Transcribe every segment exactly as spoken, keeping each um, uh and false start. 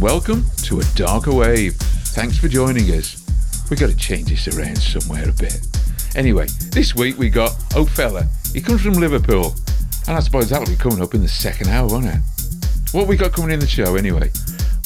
Welcome to A Darker Wave. Thanks for joining us. We've got to change this around somewhere a bit. Anyway, this week we got Ofella. He comes from Liverpool. And I suppose that'll be coming up in the second hour, won't it? What have we got coming in the show anyway?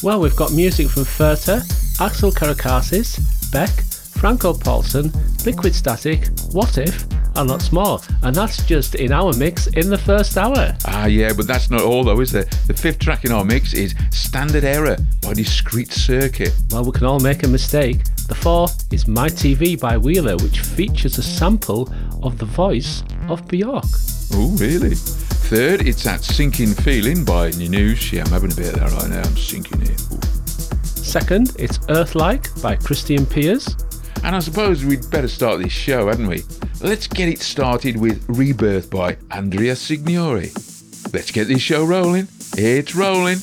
Well, we've got music from Pfirter, Axel Karakasis, Beck, Franco Paulsen, Liquid Static, What If, and lots more. And that's just in our mix in the first hour. Ah yeah, but that's not all though, is there? The fifth track in our mix is Standard Error by Discrete Circuit. Well, we can all make a mistake. The fourth is My T V by Wheeler, which features a sample of the voice of Bjork. Oh really? Third, it's That Sinking Feeling by Ninoosh. Yeah, I'm having a bit of that right now. I'm sinking here. Ooh. Second, it's Earthlike by Christian Piers. And I suppose we'd better start this show, hadn't we? Let's get it started with Rebirth by Andrea Signori. Let's get this show rolling. It's rolling.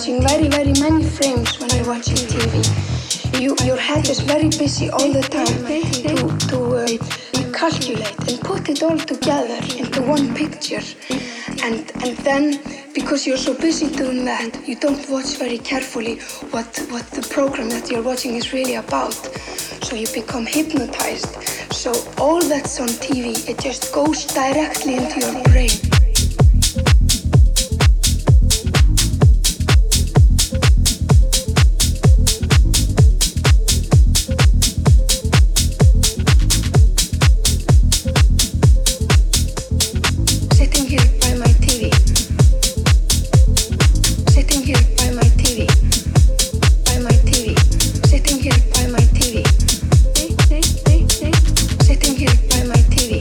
watching very, very many frames when you're watching T V. You, your head is very busy all the time to, to uh, calculate and put it all together into one picture. And, and then, because you're so busy doing that, you don't watch very carefully what, what the program that you're watching is really about. So you become hypnotized. So all that's on T V, it just goes directly into your brain. Take, take, take, take, take my T V.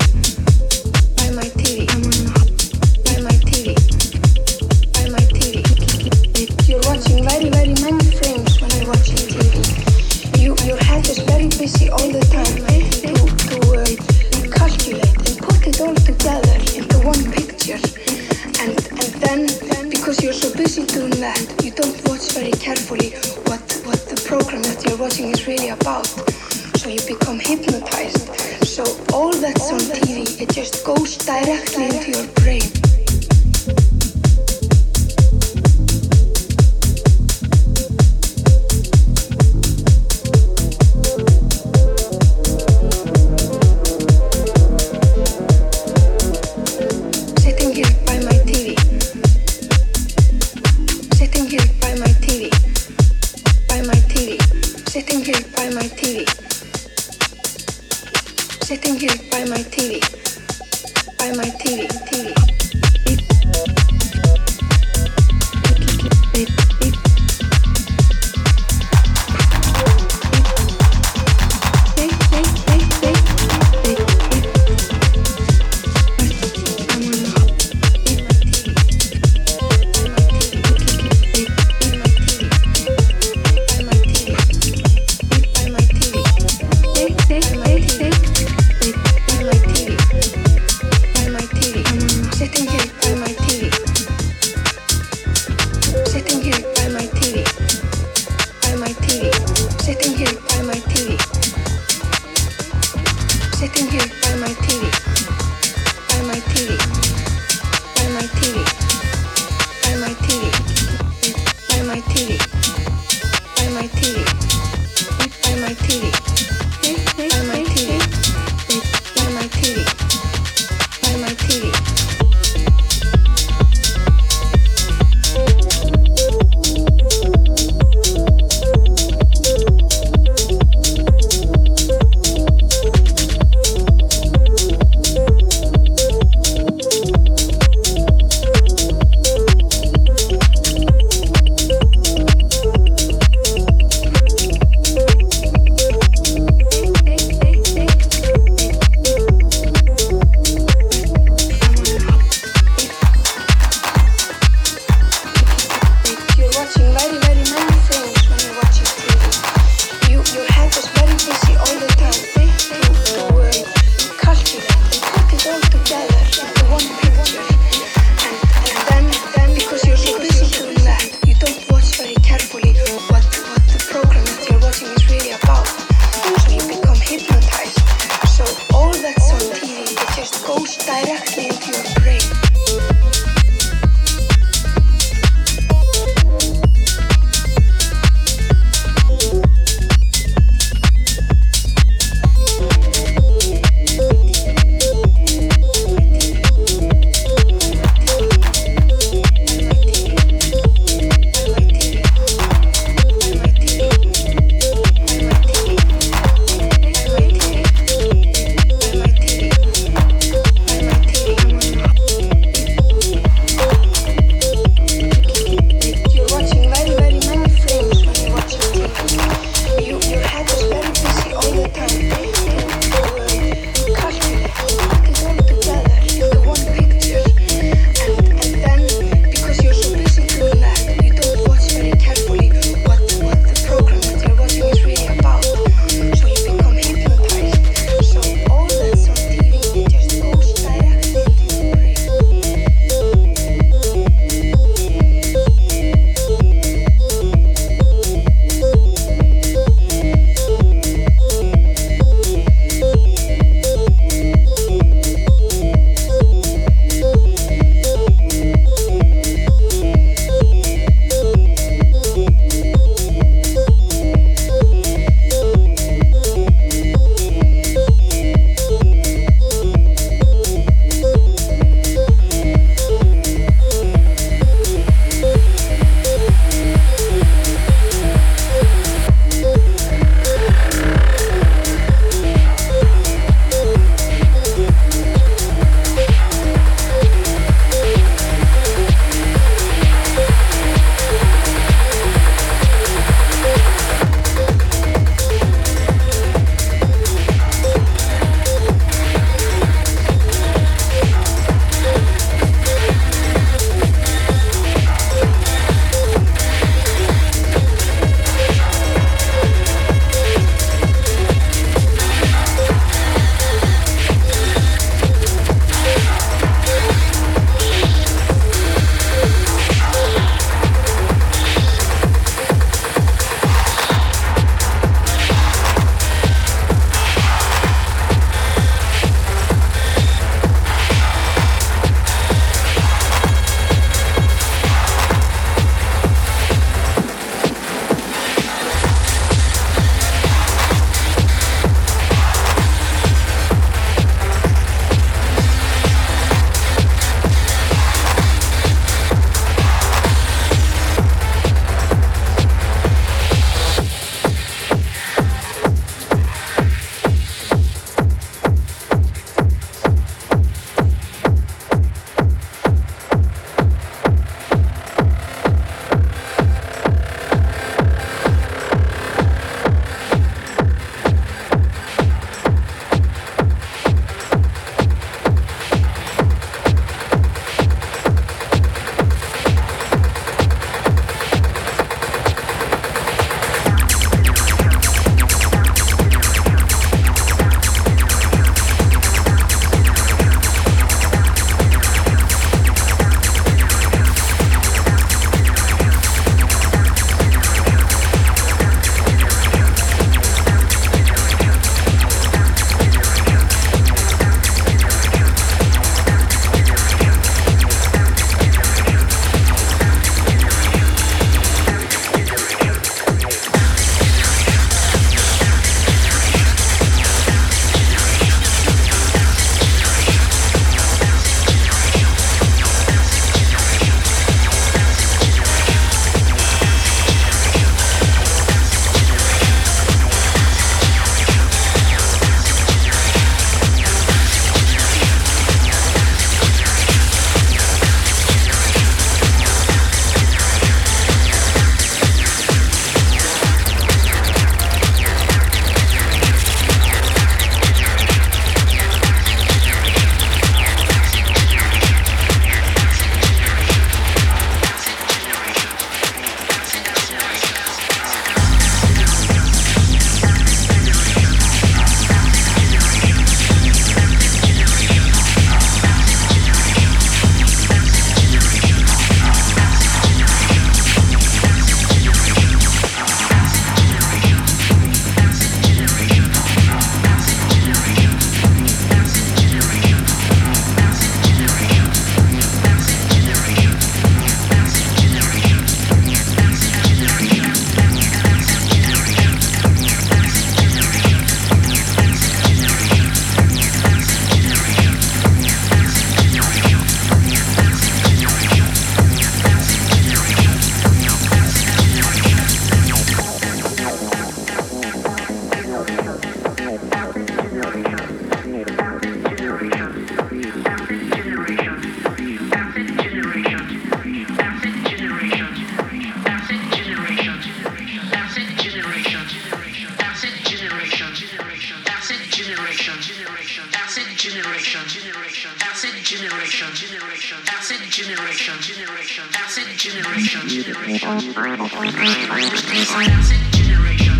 generation, generation, acid generation, generation, acid generation, generation, acid generation, acid generation, acid generation,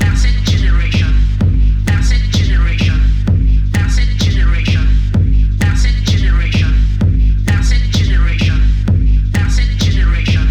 acid generation, acid generation, acid generation, acid generation, acid generation, acid generation, acid generation, acid generation. Generation.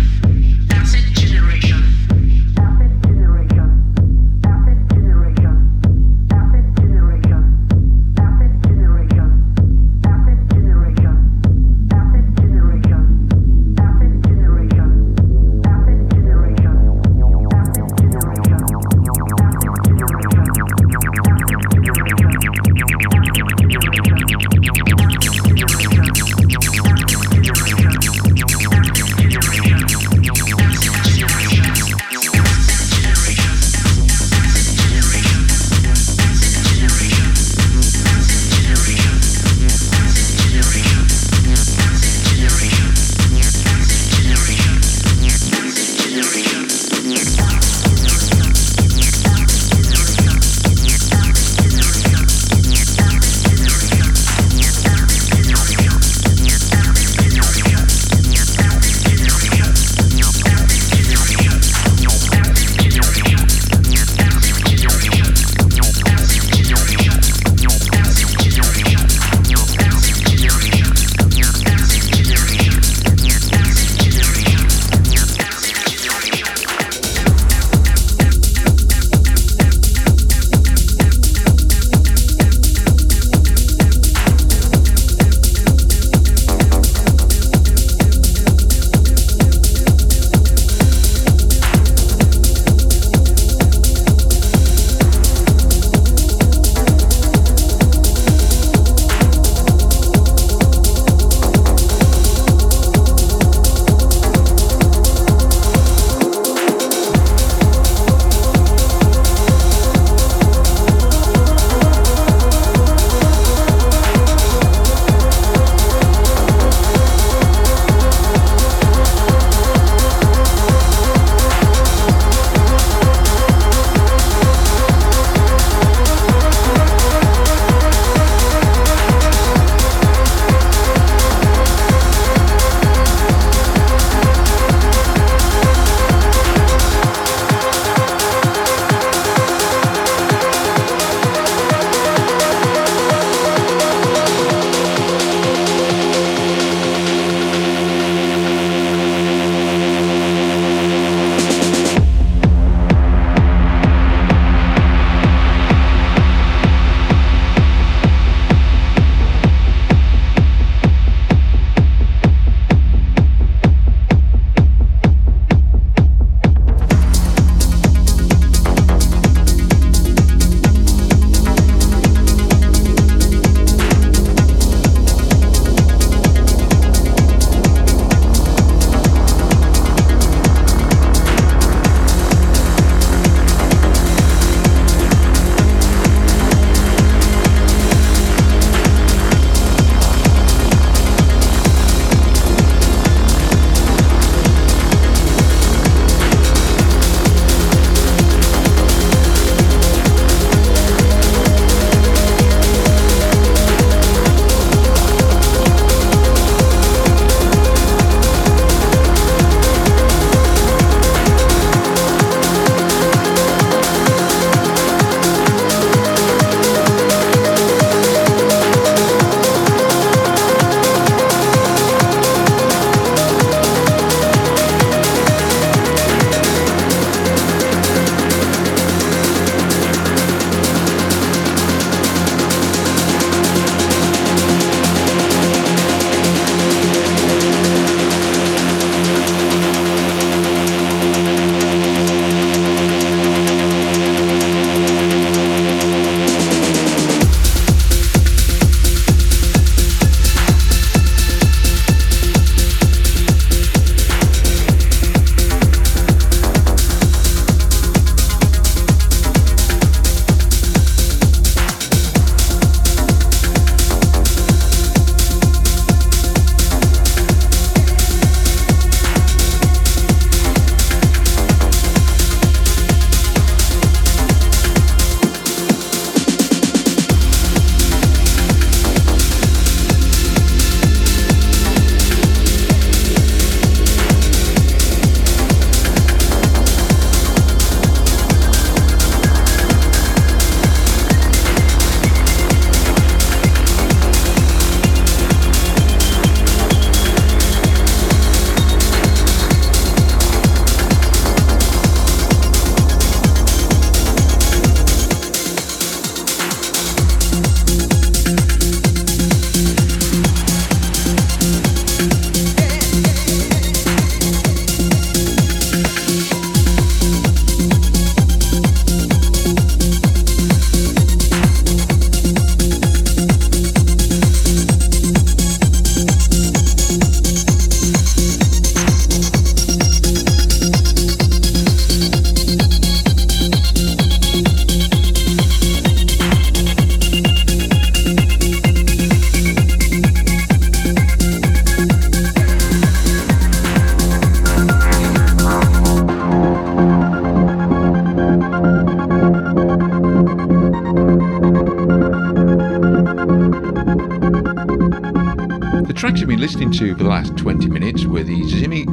actually been listening to for the last twenty minutes were the Jimmy,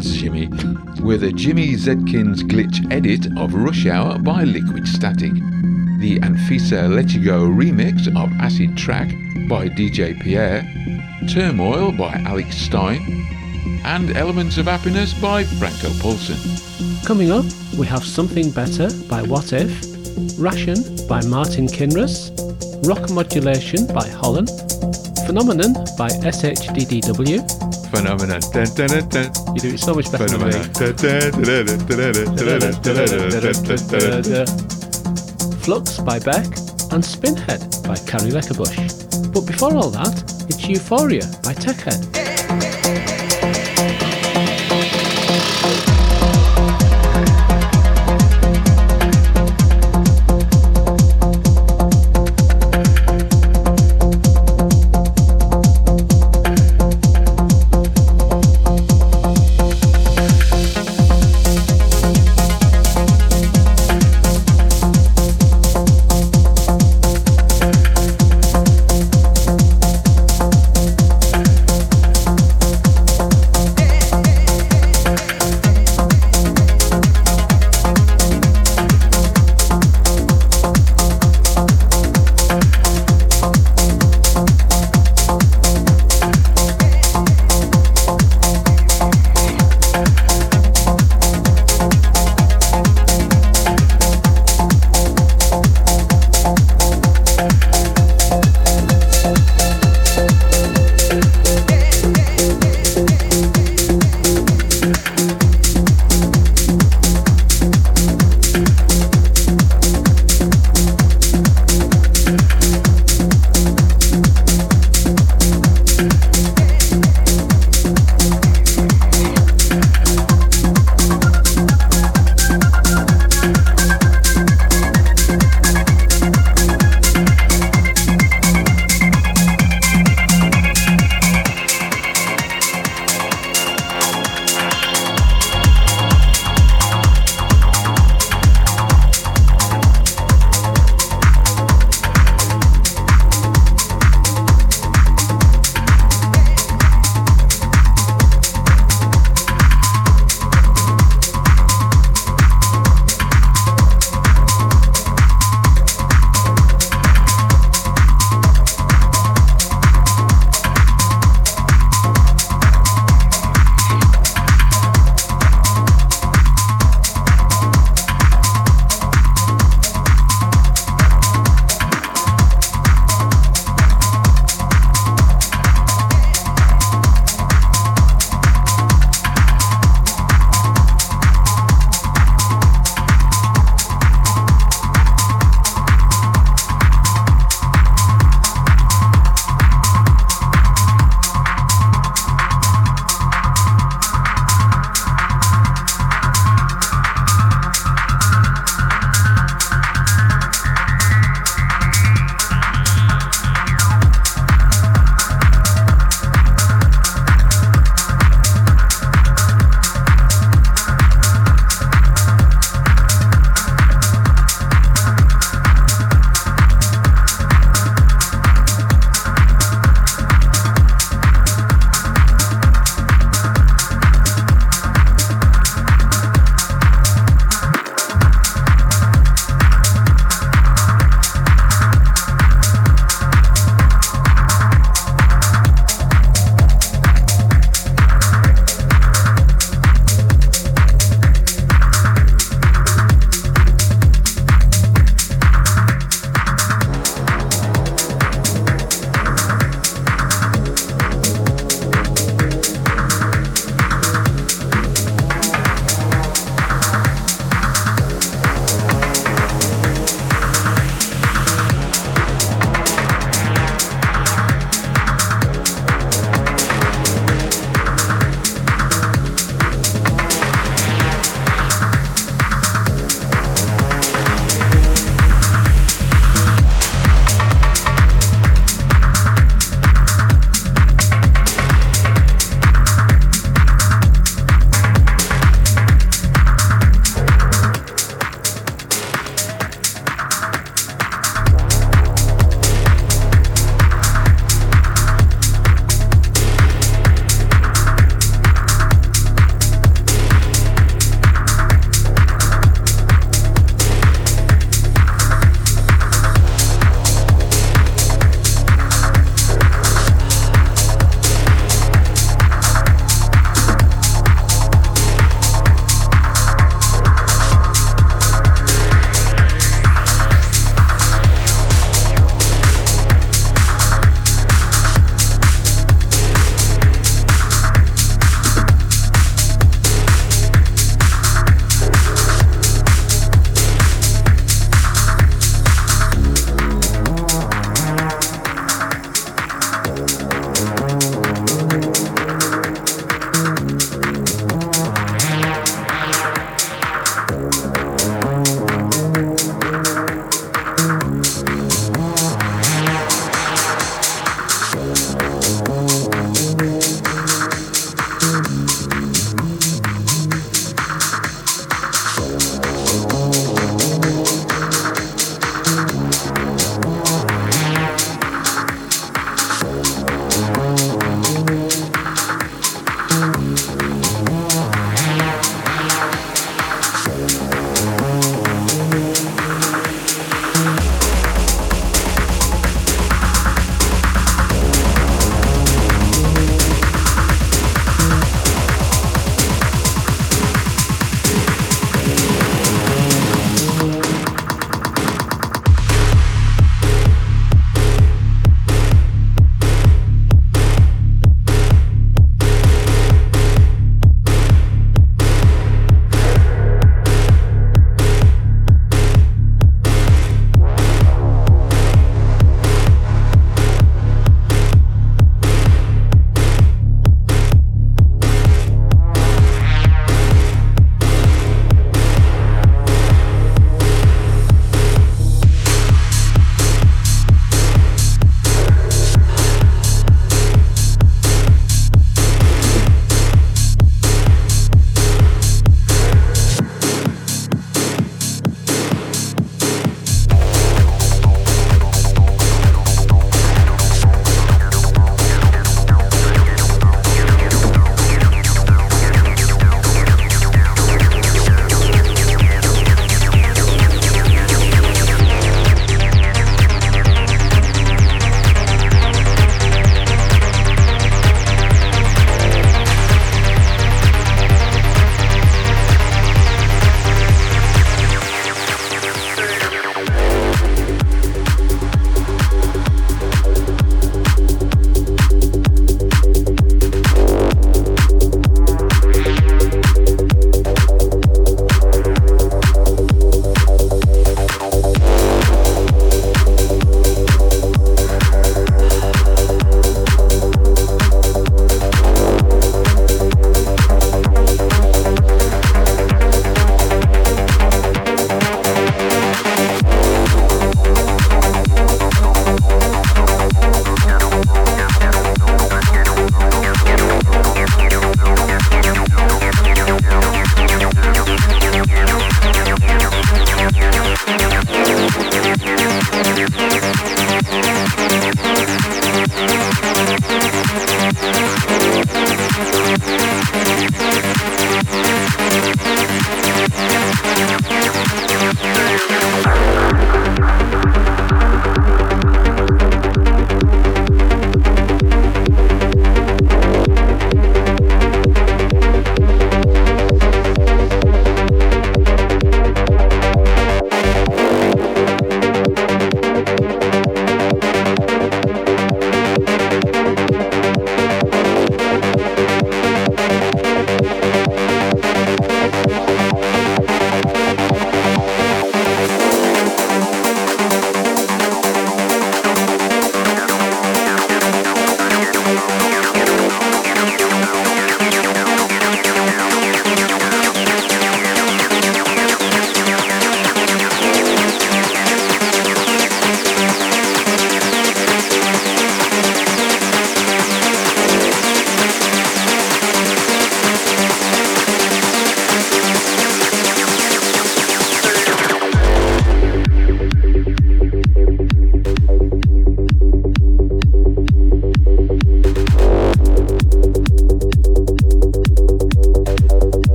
Jimmy, were the Jimmy Zedkin's glitch edit of Rush Hour by Liquid Static, the Anfisa Letyago remix of Acid Track by D J Pierre, Turmoil by Alex Stein, and Elements of Happiness by Franco Paulsen. Coming up, we have Something Better by What If, Ration by Martin Kinrus, Rock Modulation by Hollen, Phenomenon by S H D D W. Phenomenon. Dun, dun, dun, dun. You do it so much better than me. Flux by Beck and Spinhead by Cari Lekebusch. But before all that, it's Euphoria by Tech Head.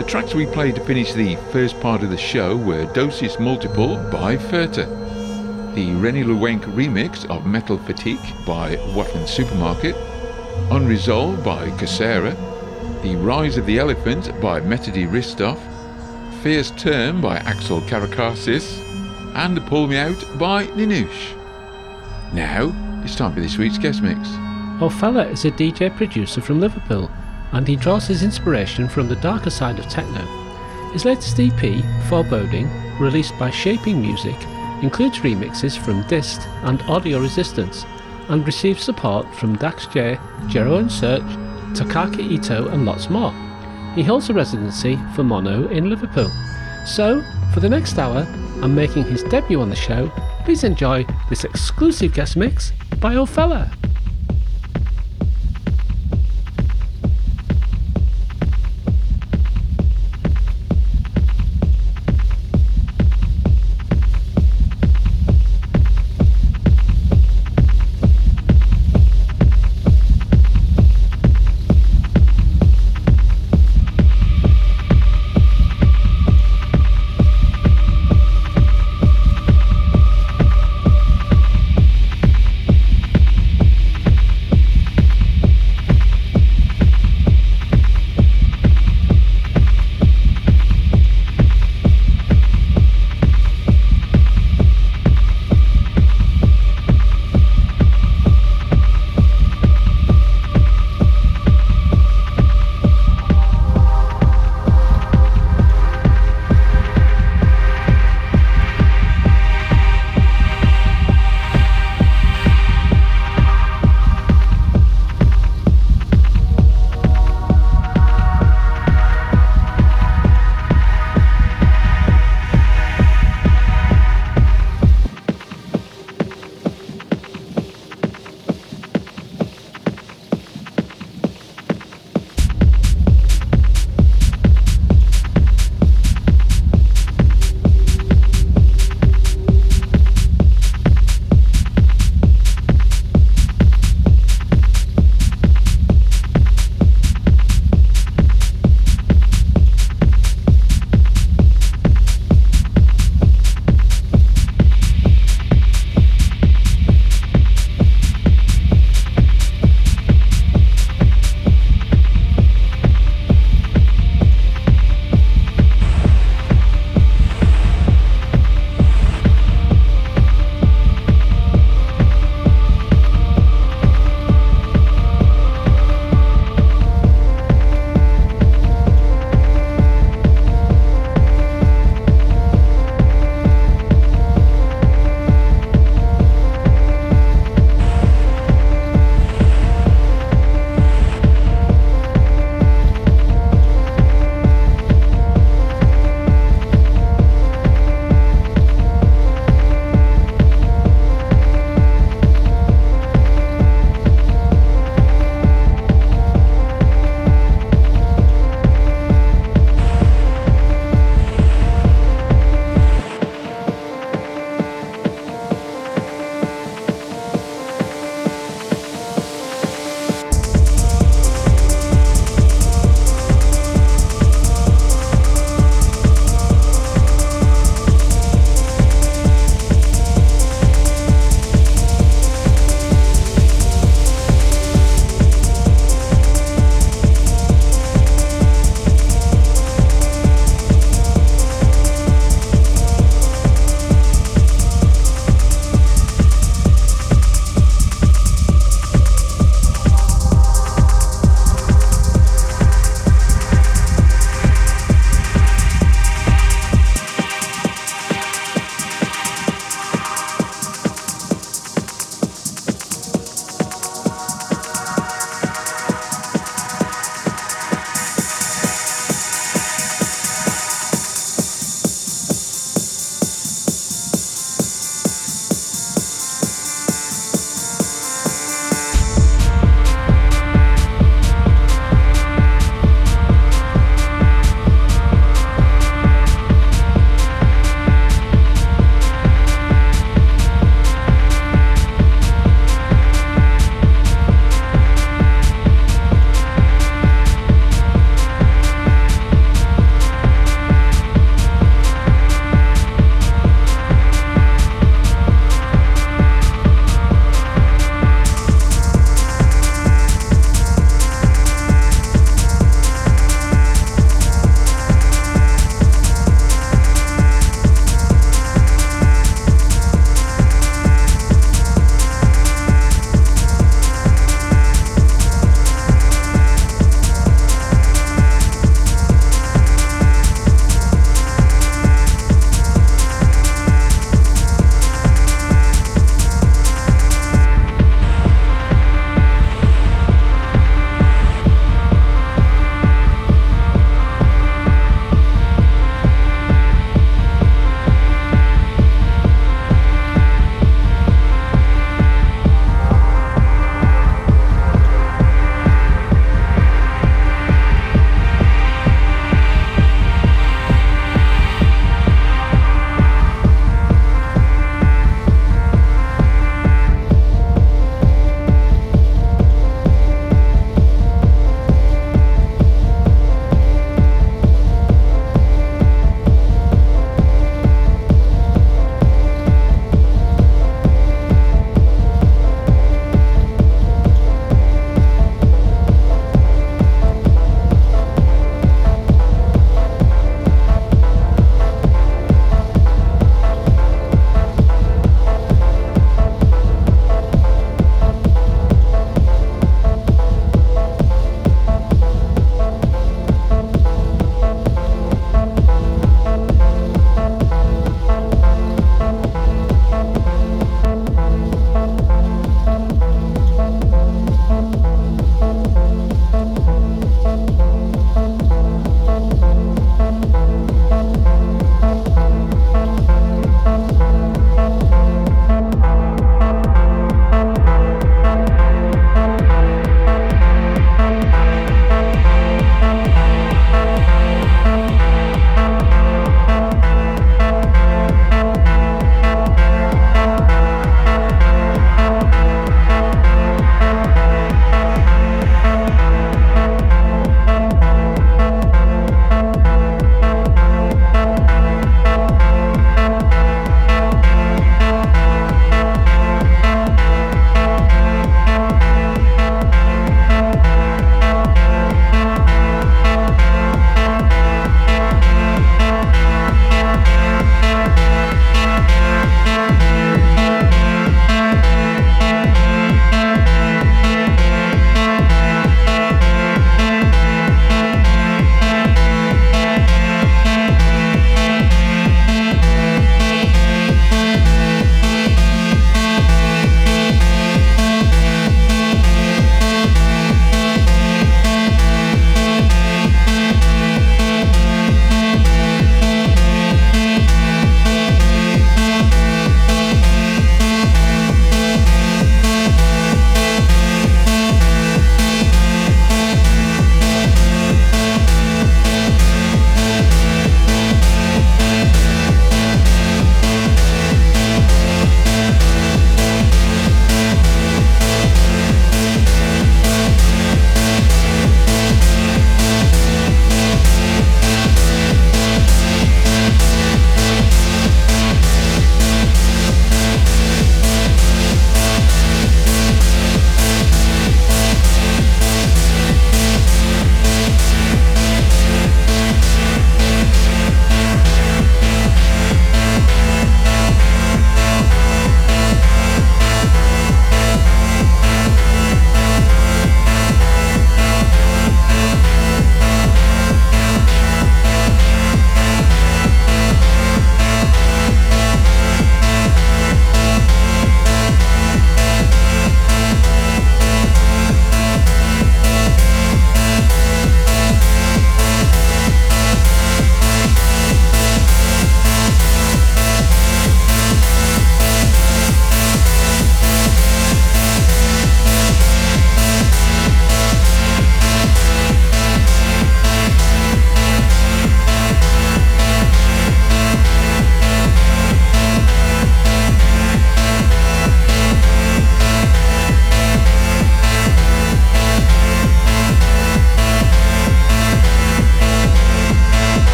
The tracks we played to finish the first part of the show were Dosis Multiple by Pfirter, the Renny Luwenk remix of Metal Fatigue by Watlin Supermarket, Unresolved by Casera, The Rise of the Elephant by Metody Ristoff, Fierce Term by Axel Karakasis, and Pull Me Out by Ninoosh. Now, it's time for this week's guest mix. Ofella is a D J producer from Liverpool, and he draws his inspiration from the darker side of techno. His latest E P, Foreboding, released by Shaping Music, includes remixes from Dist and Audio Resistance, and receives support from Dax J, Jero and Search, Takaki Ito and lots more. He holds a residency for Mono in Liverpool. So, for the next hour, and making his debut on the show, please enjoy this exclusive guest mix by Ofella.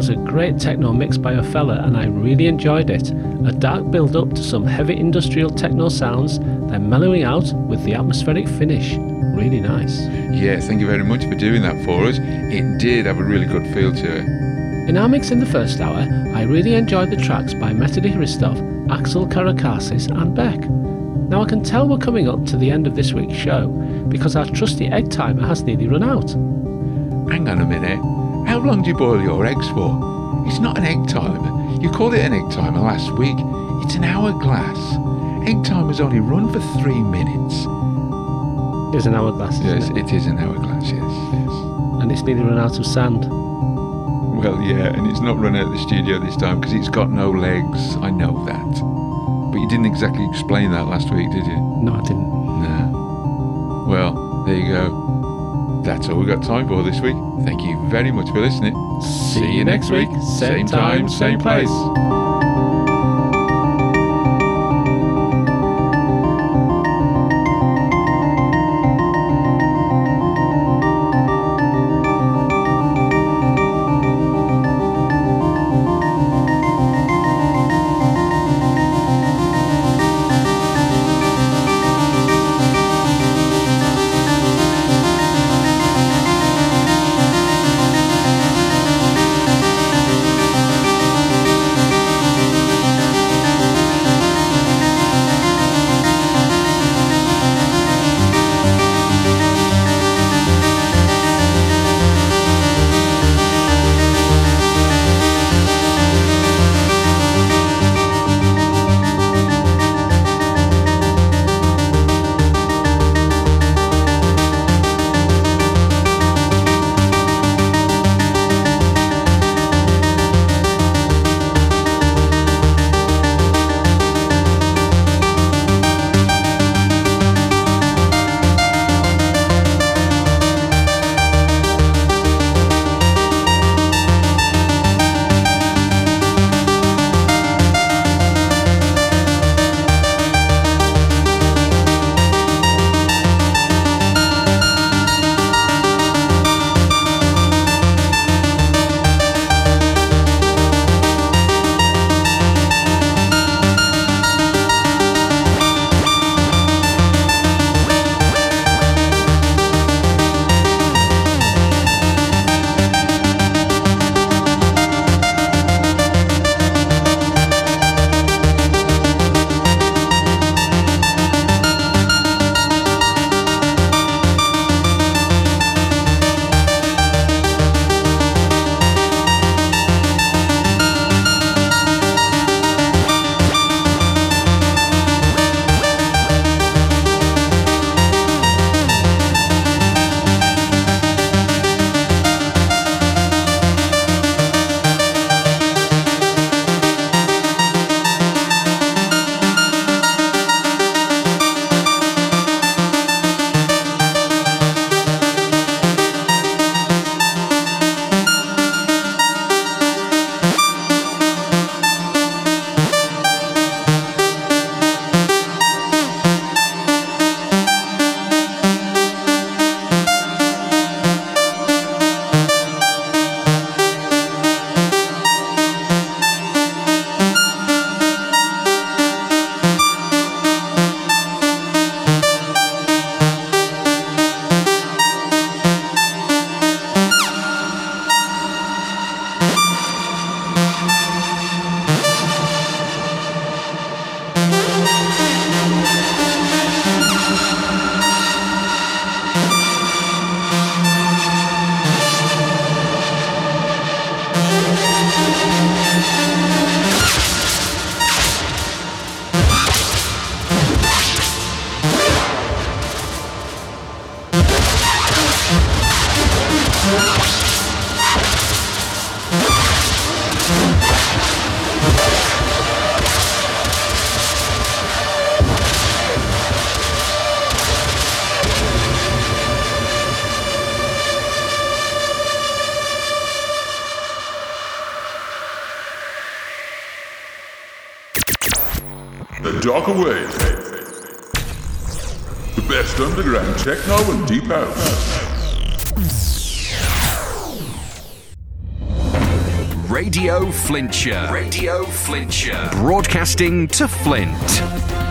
was a great techno mix by Ofella and I really enjoyed it. A dark build up to some heavy industrial techno sounds, then mellowing out with the atmospheric finish. Really nice. Yeah, thank you very much for doing that for us. It did have a really good feel to it. In our mix in the first hour, I really enjoyed the tracks by Metody Ristoff, Axel Karakasis and Beck. Now I can tell we're coming up to the end of this week's show because our trusty egg timer has nearly run out. Hang on a minute. How long do you boil your eggs for? It's not an egg timer. You called it an egg timer last week. It's an hourglass. Egg timers only run for three minutes. It is an hourglass, isn't yes, it? Yes, it is an hourglass, yes, yes. And it's nearly run out of sand. Well, yeah, and it's not run out of the studio this time because it's got no legs. I know that. But you didn't exactly explain that last week, did you? No, I didn't. No. Well, there you go. That's all we got time for this week. Thank you very much for listening. See, See you next week. week. Same, same time, same, same place. place. Darker Wave. The best underground techno and deep house. Radio Flintshire. Radio Flintshire. Broadcasting to Flint.